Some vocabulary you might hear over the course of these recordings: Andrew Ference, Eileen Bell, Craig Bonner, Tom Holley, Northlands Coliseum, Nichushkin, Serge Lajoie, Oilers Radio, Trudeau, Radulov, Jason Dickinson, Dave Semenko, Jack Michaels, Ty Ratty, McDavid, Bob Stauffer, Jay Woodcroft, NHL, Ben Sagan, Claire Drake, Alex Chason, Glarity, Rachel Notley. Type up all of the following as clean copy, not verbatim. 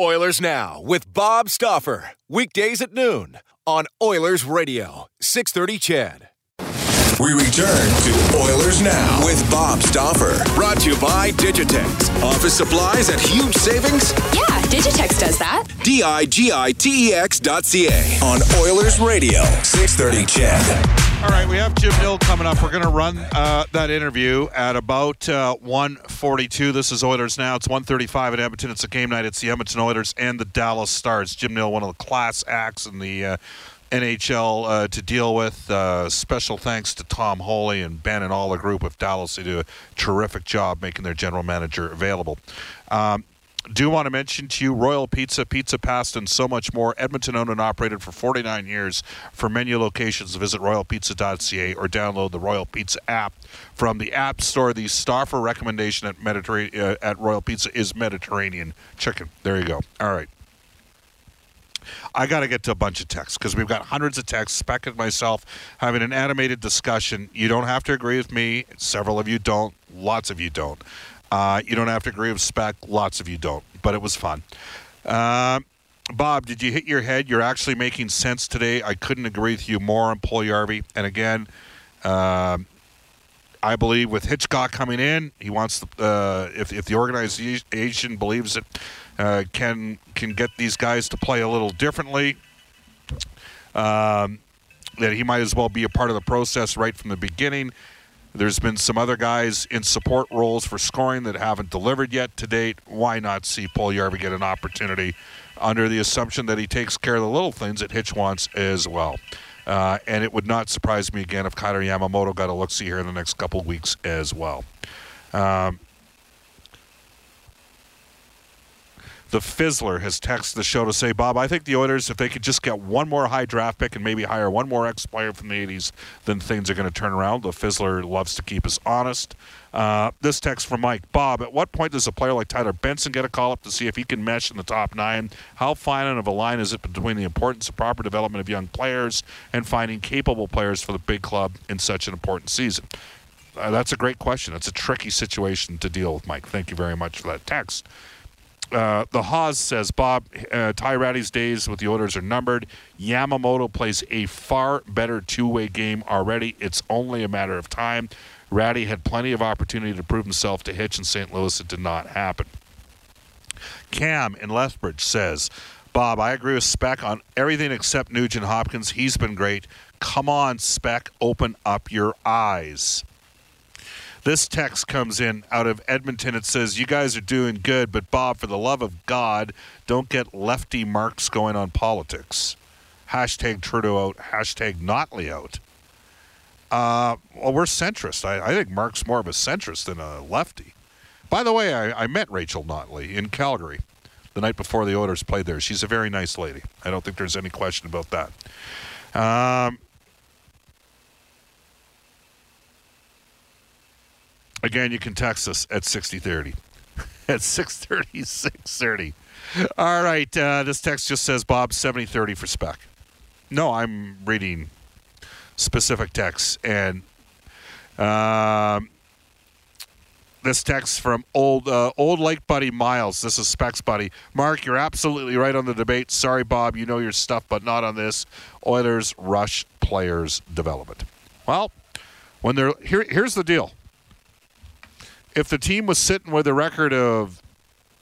Oilers Now with Bob Stauffer. Weekdays at noon on Oilers Radio, 630 CHED. We return to Oilers Now with Bob Stauffer. Brought to you by Digitex. Office supplies at huge savings? Yeah, Digitex does that. Digitex.ca on Oilers Radio, 630 CHED. All right, we have Jim Nill coming up. We're going to run that interview at about 1:42. This is Oilers Now. It's 1:35 at Edmonton. It's a game night. It's the Edmonton Oilers and the Dallas Stars. Jim Nill, one of the class acts in the NHL to deal with. Special thanks to Tom Holley and Ben and all the group of Dallas. They do a terrific job making their general manager available. Do want to mention to you Royal Pizza, Pizza Pasta, and so much more. Edmonton owned and operated for 49 years. For menu locations, visit royalpizza.ca or download the Royal Pizza app from the App Store. The Stauffer recommendation at Royal Pizza is Mediterranean chicken. There you go. All right. I got to get to a bunch of texts because we've got hundreds of texts. Spec and myself having an animated discussion. You don't have to agree with me. Several of you don't. Lots of you don't. You don't have to agree with Spec. Lots of you don't. But it was fun. Bob, did you hit your head? You're actually making sense today. I couldn't agree with you more on Paul Yarby. And again, I believe with Hitchcock coming in, he wants the, if the organization believes it, can get these guys to play a little differently, that he might as well be a part of the process right from the beginning. There's been some other guys in support roles for scoring that haven't delivered yet to date. Why not see Paul Yarby get an opportunity under the assumption that he takes care of the little things that Hitch wants as well? And it would not surprise me again if Kyder Yamamoto got a look-see here in the next couple of weeks as well. The Fizzler has texted the show to say, Bob, I think the Oilers, if they could just get one more high draft pick and maybe hire one more ex-player from the 80s, then things are going to turn around. The Fizzler loves to keep us honest. This text from Mike. Bob, at what point does a player like Tyler Benson get a call-up to see if he can mesh in the top nine? How fine of a line is it between the importance of proper development of young players and finding capable players for the big club in such an important season? That's a great question. It's a tricky situation to deal with, Mike. Thank you very much for that text. The Haas says, Bob, Ty Ratty's days with the Oilers are numbered. Yamamoto plays a far better two-way game already. It's only a matter of time. Ratty had plenty of opportunity to prove himself to Hitch in St. Louis. It did not happen. Cam in Lethbridge says, Bob, I agree with Spec on everything except Nugent Hopkins. He's been great. Come on, Spec, open up your eyes. This text comes in out of Edmonton. It says, you guys are doing good, but Bob, for the love of God, don't get lefty marks going on politics. Hashtag Trudeau out, hashtag Notley out. Well, we're centrist. I think Mark's more of a centrist than a lefty. By the way, I met Rachel Notley in Calgary the night before the Oilers played there. She's a very nice lady. I don't think there's any question about that. Again, you can text us at 6030. At 630, 630. All right, this text just says, Bob, 7030 for Spec. No, I'm reading specific texts. And This text from old like buddy Miles. This is Specs buddy. Mark, you're absolutely right on the debate. Sorry, Bob, you know your stuff, but not on this. Oilers rush players development. Well, when they're here's the deal. If the team was sitting with a record of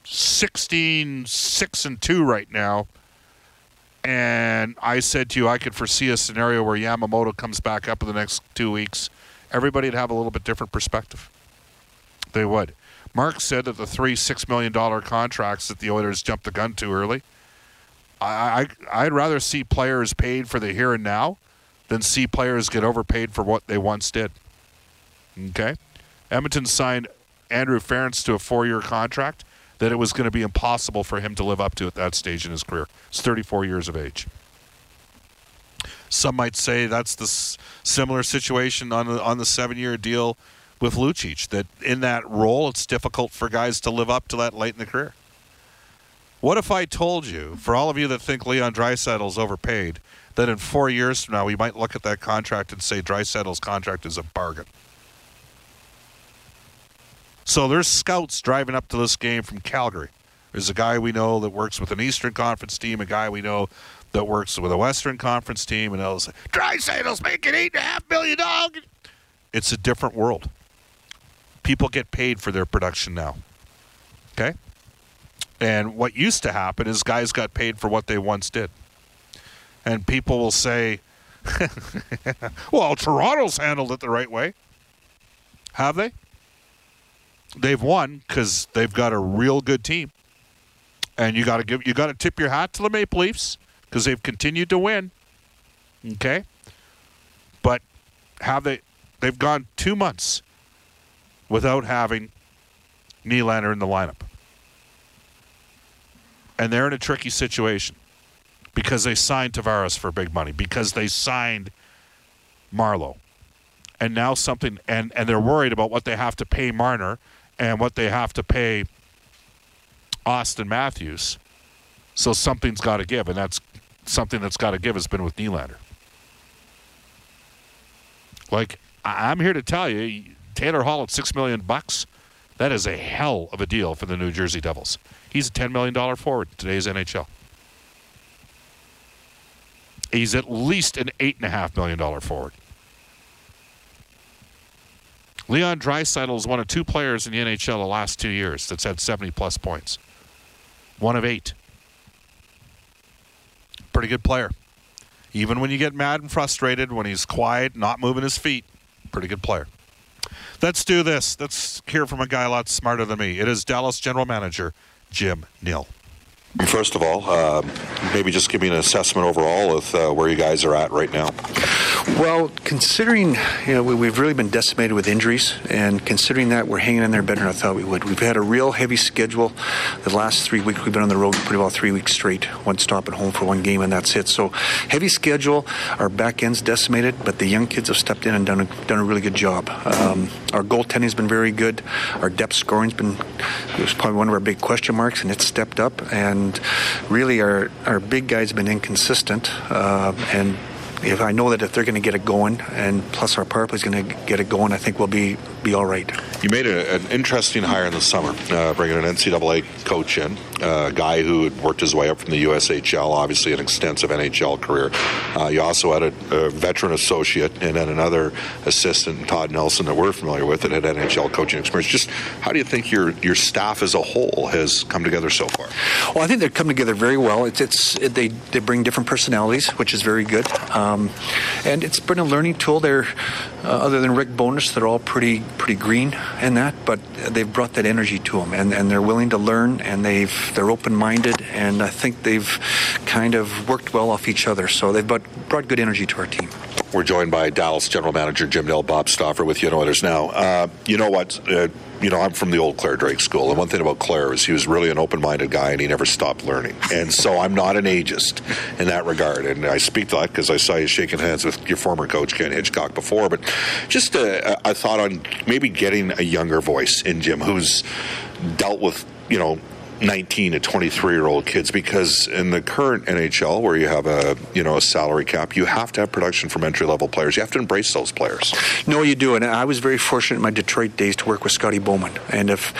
16-6-2 right now, and I said to you I could foresee a scenario where Yamamoto comes back up in the next 2 weeks, everybody would have a little bit different perspective. They would. Mark said that the three $6 million contracts that the Oilers jumped the gun too early. I'd rather see players paid for the here and now than see players get overpaid for what they once did. Okay? Edmonton signed Andrew Ference to a 4-year contract that it was going to be impossible for him to live up to at that stage in his career. He's 34 years of age. Some might say that's the similar situation on the 7-year deal with Lucic, that in that role it's difficult for guys to live up to that late in the career. What if I told you, for all of you that think Leon Draisaitl's overpaid, that in 4 years from now we might look at that contract and say Draisaitl's contract is a bargain? So there's scouts driving up to this game from Calgary. There's a guy we know that works with an Eastern Conference team, a guy we know that works with a Western Conference team, and they'll say, Draisaitl's making $8.5 million. It's a different world. People get paid for their production now, okay? And what used to happen is guys got paid for what they once did. And people will say, well, Toronto's handled it the right way. Have they? They've won because they've got a real good team. And you got to tip your hat to the Maple Leafs because they've continued to win, okay? But have they? They've gone 2 months without having Nylander in the lineup. And they're in a tricky situation because they signed Tavares for big money, because they signed Marlowe. And now and they're worried about what they have to pay Marner and what they have to pay Austin Matthews. So something's got to give, and that's something that's got to give has been with Nylander. Like, I'm here to tell you, Taylor Hall at $6 million, that is a hell of a deal for the New Jersey Devils. He's a $10 million forward in today's NHL. He's at least an $8.5 million forward. Leon Draisaitl is one of two players in the NHL the last 2 years that's had 70-plus points. One of 8. Pretty good player. Even when you get mad and frustrated, when he's quiet, not moving his feet, pretty good player. Let's do this. Let's hear from a guy a lot smarter than me. It is Dallas General Manager Jim Nill. First of all, maybe just give me an assessment overall of where you guys are at right now. Well, considering we've really been decimated with injuries, and considering that, we're hanging in there better than I thought we would. We've had a real heavy schedule. The last 3 weeks, we've been on the road pretty well 3 weeks straight, one stop at home for one game, and that's it. So heavy schedule. Our back end's decimated, but the young kids have stepped in and done a really good job. Our goaltending's been very good. Our depth scoring's been probably one of our big question marks, and it's stepped up. And really, our big guys have been inconsistent, and if I know that if they're going to get it going, and plus our power play is going to get it going, I think we'll be all right. You made an interesting hire in the summer, bringing an NCAA coach in, a guy who had worked his way up from the USHL, obviously an extensive NHL career. You also had a veteran associate and then another assistant, Todd Nelson, that we're familiar with that had NHL coaching experience. Just how do you think your staff as a whole has come together so far? Well, I think they've come together very well. They bring different personalities, which is very good. And it's been a learning tool. They're, other than Rick Bonus, they're all pretty green and that, but they've brought that energy to them, and they're willing to learn, and they're open-minded, and I think they've kind of worked well off each other, so they've brought good energy to our team. We're joined by Dallas General Manager Jim Nill, Bob Stauffer with Oilers Now. You know what? I'm from the old Claire Drake school, and one thing about Claire is he was really an open-minded guy, and he never stopped learning. And so I'm not an ageist in that regard, and I speak to that because I saw you shaking hands with your former coach, Ken Hitchcock, before. But just a thought on maybe getting a younger voice in Jim who's dealt with, 19 to 23-year-old kids, because in the current NHL, where you have a salary cap, you have to have production from entry-level players. You have to embrace those players. No, you do. And I was very fortunate in my Detroit days to work with Scotty Bowman. And if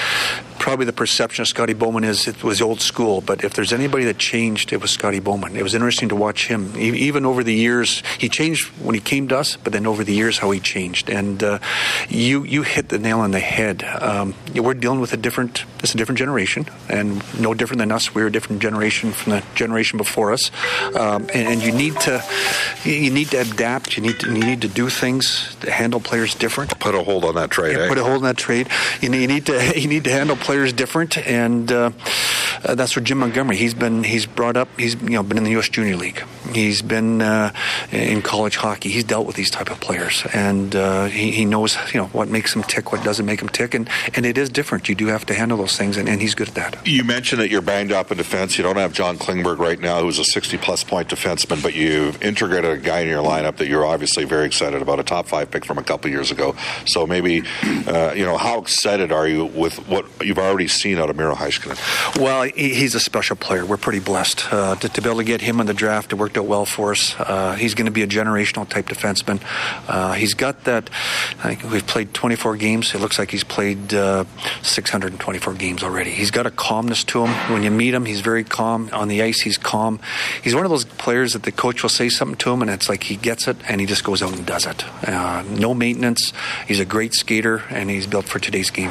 probably the perception of Scotty Bowman is it was old school, but if there's anybody that changed, it was Scotty Bowman. It was interesting to watch him. Even over the years, he changed when he came to us, but then over the years how he changed. And you hit the nail on the head. We're dealing with a different generation, and no different than us. We're a different generation from the generation before us, and you need to adapt. You need to do things to handle players different. Put a hold on that trade. Yeah, eh? Put a hold on that trade. You need to handle players different, and that's where Jim Montgomery. He's been in the U.S. Junior League. He's been in college hockey. He's dealt with these type of players, and he knows what makes them tick, what doesn't make them tick, and it is different. You do have to handle those things, and he's good at that. You mentioned that you're banged up in defense. You don't have John Klingberg right now, who's a 60-plus point defenseman, but you've integrated a guy in your lineup that you're obviously very excited about, a top-5 pick from a couple years ago. So maybe, how excited are you with what you've already seen out of Miro Heiskanen? Well, he's a special player. We're pretty blessed to be able to get him in the draft. It worked out well for us. He's going to be a generational-type defenseman. He's got that. I think we've played 24 games. It looks like he's played 624 games already. He's got a calmness to him. When you meet him, he's very calm. On the ice, he's calm. He's one of those players that the coach will say something to him, and it's like he gets it, and he just goes out and does it. No maintenance. He's a great skater, and he's built for today's game.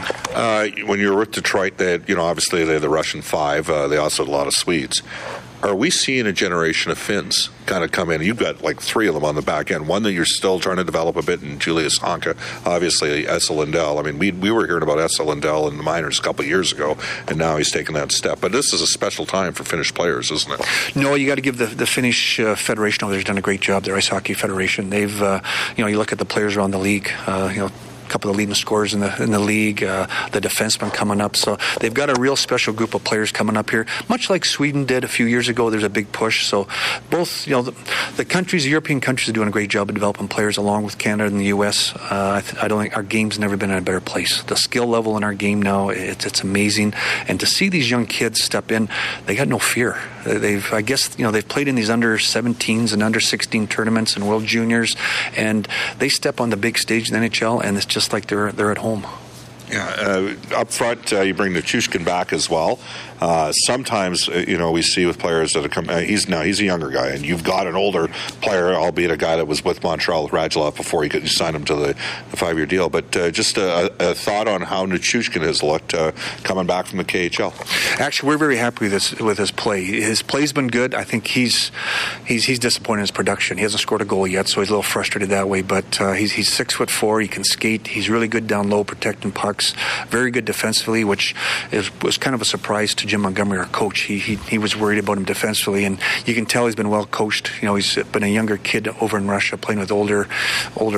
When you're with Detroit, obviously they had the Russian 5. They also had a lot of Swedes. Are we seeing a generation of Finns kind of come in? You've got like 3 of them on the back end. One that you're still trying to develop a bit in Julius Honka, obviously Esa Lindell. I mean, we were hearing about Esa Lindell in the minors a couple of years ago, and now he's taken that step. But this is a special time for Finnish players, isn't it? No, you got to give the Finnish Federation over there has done a great job. The Ice Hockey Federation. They've, you look at the players around the league. Couple of leading scorers in the league, the defensemen coming up. So they've got a real special group of players coming up here, much like Sweden did a few years ago. There's a big push. So both, the countries, the European countries, are doing a great job of developing players, along with Canada and the U.S. I don't think our game's never been in a better place. The skill level in our game now, it's amazing. And to see these young kids step in, they got no fear. They've played in these under-17s and under-16 tournaments and World Juniors, and they step on the big stage in the NHL, and it's just like they're at home. Yeah, up front, you bring Nichushkin back as well. Sometimes, we see with players that have come. He's a younger guy, and you've got an older player, albeit a guy that was with Montreal with Radulov before you signed him to the 5-year deal. But just a thought on how Nichushkin has looked coming back from the KHL. Actually, we're very happy with his play. His play's been good. I think he's disappointed in his production. He hasn't scored a goal yet, so he's a little frustrated that way. But he's 6'4". He can skate. He's really good down low, protecting pucks. Very good defensively, which was kind of a surprise to Jim Montgomery, our coach. He was worried about him defensively, and you can tell he's been well coached. He's been a younger kid over in Russia playing with older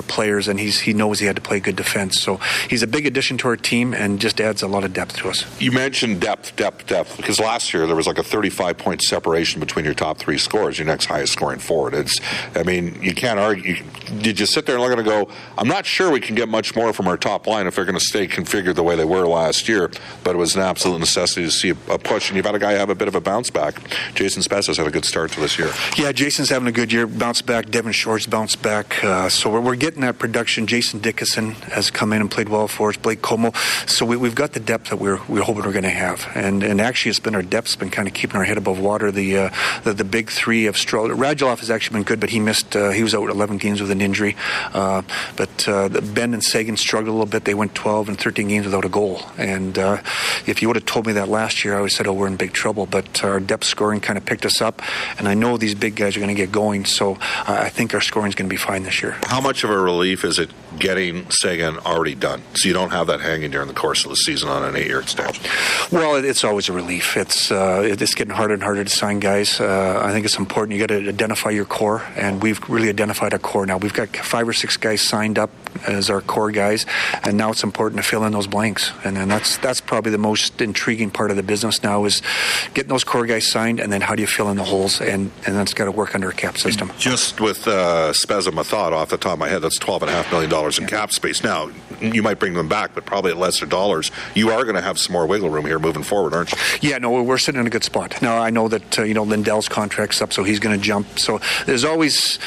players, and he knows he had to play good defense. So he's a big addition to our team and just adds a lot of depth to us. You mentioned depth, because last year there was like a 35-point separation between your top 3 scorers, your next highest scoring forward. You can't argue. Did you sit there and look at it and go, I'm not sure we can get much more from our top line if they're going to stay configured the way they were last year, but it was an absolute necessity to see a push, and you've had a guy have a bit of a bounce back. Jason Spezza's had a good start to this year. Yeah, Jason's having a good year, bounce back. Devin Short's bounce back. So we're getting that production. Jason Dickinson has come in and played well for us. Blake Como. So we've got the depth that we're hoping we're going to have. And actually, it's been our depth's been kind of keeping our head above water. The big 3 of Stroll. Radulov has actually been good, but he missed. He was out 11 games with an injury. But Ben and Sagan struggled a little bit. They went 12 and 13 games without a goal. And if you would have told me that last year, I always said, we're in big trouble, but our depth scoring kind of picked us up, and I know these big guys are going to get going, so I think our scoring is going to be fine this year. How much of a relief is it getting Sagan already done, so you don't have that hanging during the course of the season on an 8-year extension? Well, it's always a relief. It's getting harder and harder to sign guys. I think it's important. You got to identify your core, and we've really identified our core now. We've got 5 or 6 guys signed up as our core guys, and now it's important to fill in those blanks, and that's probably the most intriguing part of the business focus now is getting those core guys signed, and then how do you fill in the holes, and that's got to work under a cap system. Just with Spezza, my thought off the top of my head, that's $12.5 million in cap space. Now, you might bring them back, but probably at lesser dollars. You are going to have some more wiggle room here moving forward, aren't you? Yeah, no, we're sitting in a good spot. Now, I know that, Lindell's contract's up, so he's going to jump. So there's always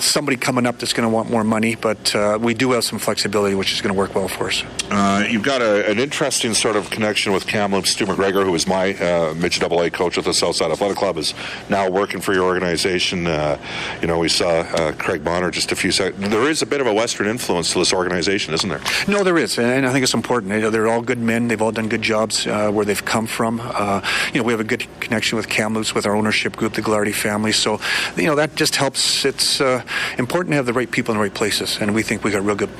somebody coming up that's going to want more money, but we do have some flexibility, which is going to work well for us. You've got an interesting sort of connection with Kamloops. Stu McGregor, who is my mid-AA coach at the Southside Athletic Club, is now working for your organization. We saw Craig Bonner just a few seconds. There is a bit of a Western influence to this organization, isn't there? No, there is, and I think it's important. They're all good men. They've all done good jobs where they've come from. We have a good connection with Kamloops, with our ownership group, the Glarity family. So, that just helps. It's important to have the right people in the right places, and we think we got real good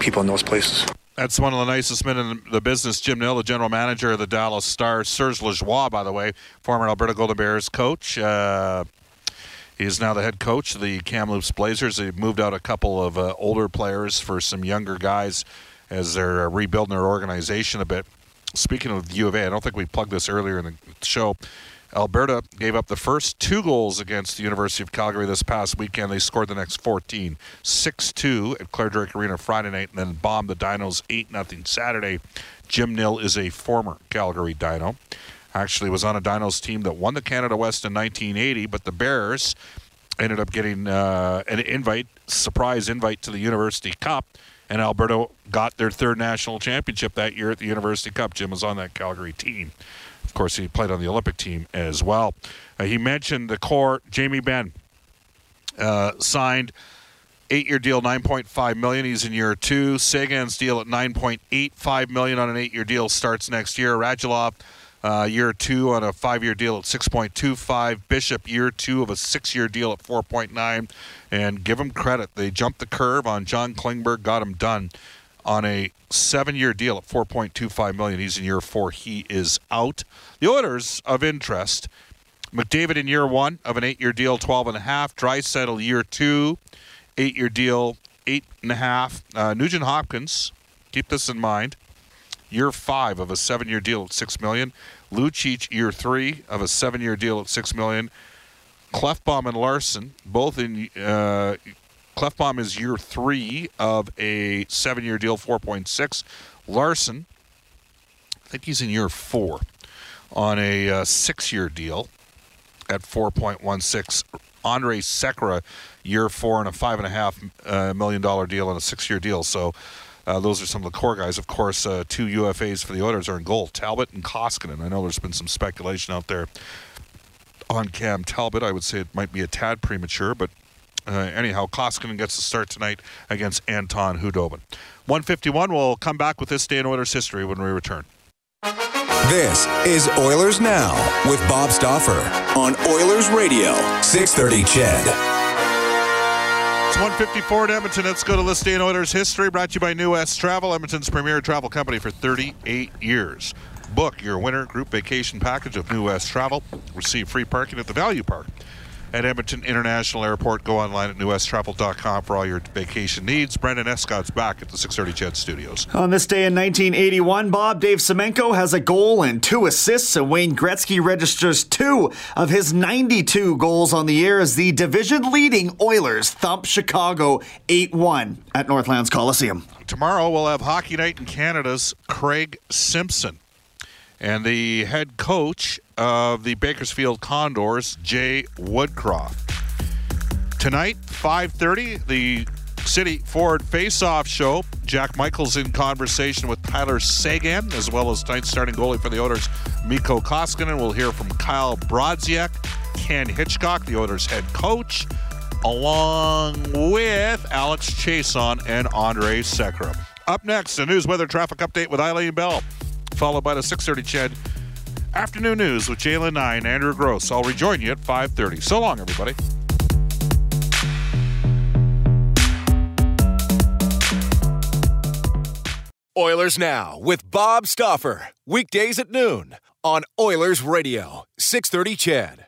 people in those places. That's one of the nicest men in the business, Jim Nill, the general manager of the Dallas Stars. Serge Lajoie, by the way, former Alberta Golden Bears coach. He is now the head coach of the Kamloops Blazers. They moved out a couple of older players for some younger guys as they're rebuilding their organization a bit. Speaking of the U of A, I don't think we plugged this earlier in the show. Alberta gave up the first 2 goals against the University of Calgary this past weekend. They scored the next 14. 6-2 at Claire Drake Arena Friday night, and then bombed the Dinos 8-0 Saturday. Jim Nill is a former Calgary Dino. Actually was on a Dinos team that won the Canada West in 1980, but the Bears ended up getting an surprise invite to the University Cup, and Alberta got their third national championship that year at the University Cup. Jim was on that Calgary team. Of course, he played on the Olympic team as well. He mentioned the core. Jamie Benn signed 8-year deal, $9.5 million. He's in year 2. Sagan's deal at $9.85 million on an 8-year deal starts next year. Radulov, year 2 on a 5-year deal at $6.25. Bishop, year 2 of a 6-year deal at $4.9. And give him credit. They jumped the curve on John Klingberg, got him done on a 7-year deal at $4.25 million. He's in year 4. He is out. The Oilers of interest. McDavid in year 1 of an 8-year deal, 12.5. Draisaitl year 2, 8-year deal, 8.5. Nugent Hopkins, keep this in mind, year 5 of a 7-year deal at $6 million. Lucic year 3 of a 7-year deal at $6 million. Klefbom and Larson, both in... Klefbom is year 3 of a 7-year deal, 4.6. Larson, I think he's in year 4 on a 6-year deal at 4.16. Andre Sekera, year 4 on a $5.5 million deal on a 6-year deal. So those are some of the core guys. Of course, 2 UFAs for the Oilers are in goal, Talbot and Koskinen. I know there's been some speculation out there on Cam Talbot. I would say it might be a tad premature, but anyhow, Koskinen gets the start tonight against Anton Hudobin. 1:51, we'll come back with this day in Oilers history when we return. This is Oilers Now with Bob Stauffer on Oilers Radio, 630 CHED. It's 1:54 in Edmonton. Let's go to this day in Oilers history, brought to you by New West Travel, Edmonton's premier travel company for 38 years. Book your winter group vacation package with New West Travel. Receive free parking at the Value Park at Edmonton International Airport. Go online at newwesttravel.com for all your vacation needs. Brendan Escott's back at the 630 CHED Studios. On this day in 1981, Bob, Dave Semenko has a goal and 2 assists, and Wayne Gretzky registers 2 of his 92 goals on the year as the division-leading Oilers thump Chicago 8-1 at Northlands Coliseum. Tomorrow we'll have Hockey Night in Canada's Craig Simpson. And the head coach of the Bakersfield Condors, Jay Woodcroft. Tonight, 5:30, the City Ford Face-Off Show. Jack Michaels in conversation with Tyler Sagan, as well as tonight's starting goalie for the Oilers, Mikko Koskinen. We'll hear from Kyle Brodziak, Ken Hitchcock, the Oilers head coach, along with Alex Chason and Andre Sekera. Up next, a news weather traffic update with Eileen Bell, followed by the 6:30 CHED Afternoon News with Jalen Nye and Andrew Gross. I'll rejoin you at 5:30. So long, everybody. Oilers Now with Bob Stauffer. Weekdays at noon on Oilers Radio, 6:30 CHED.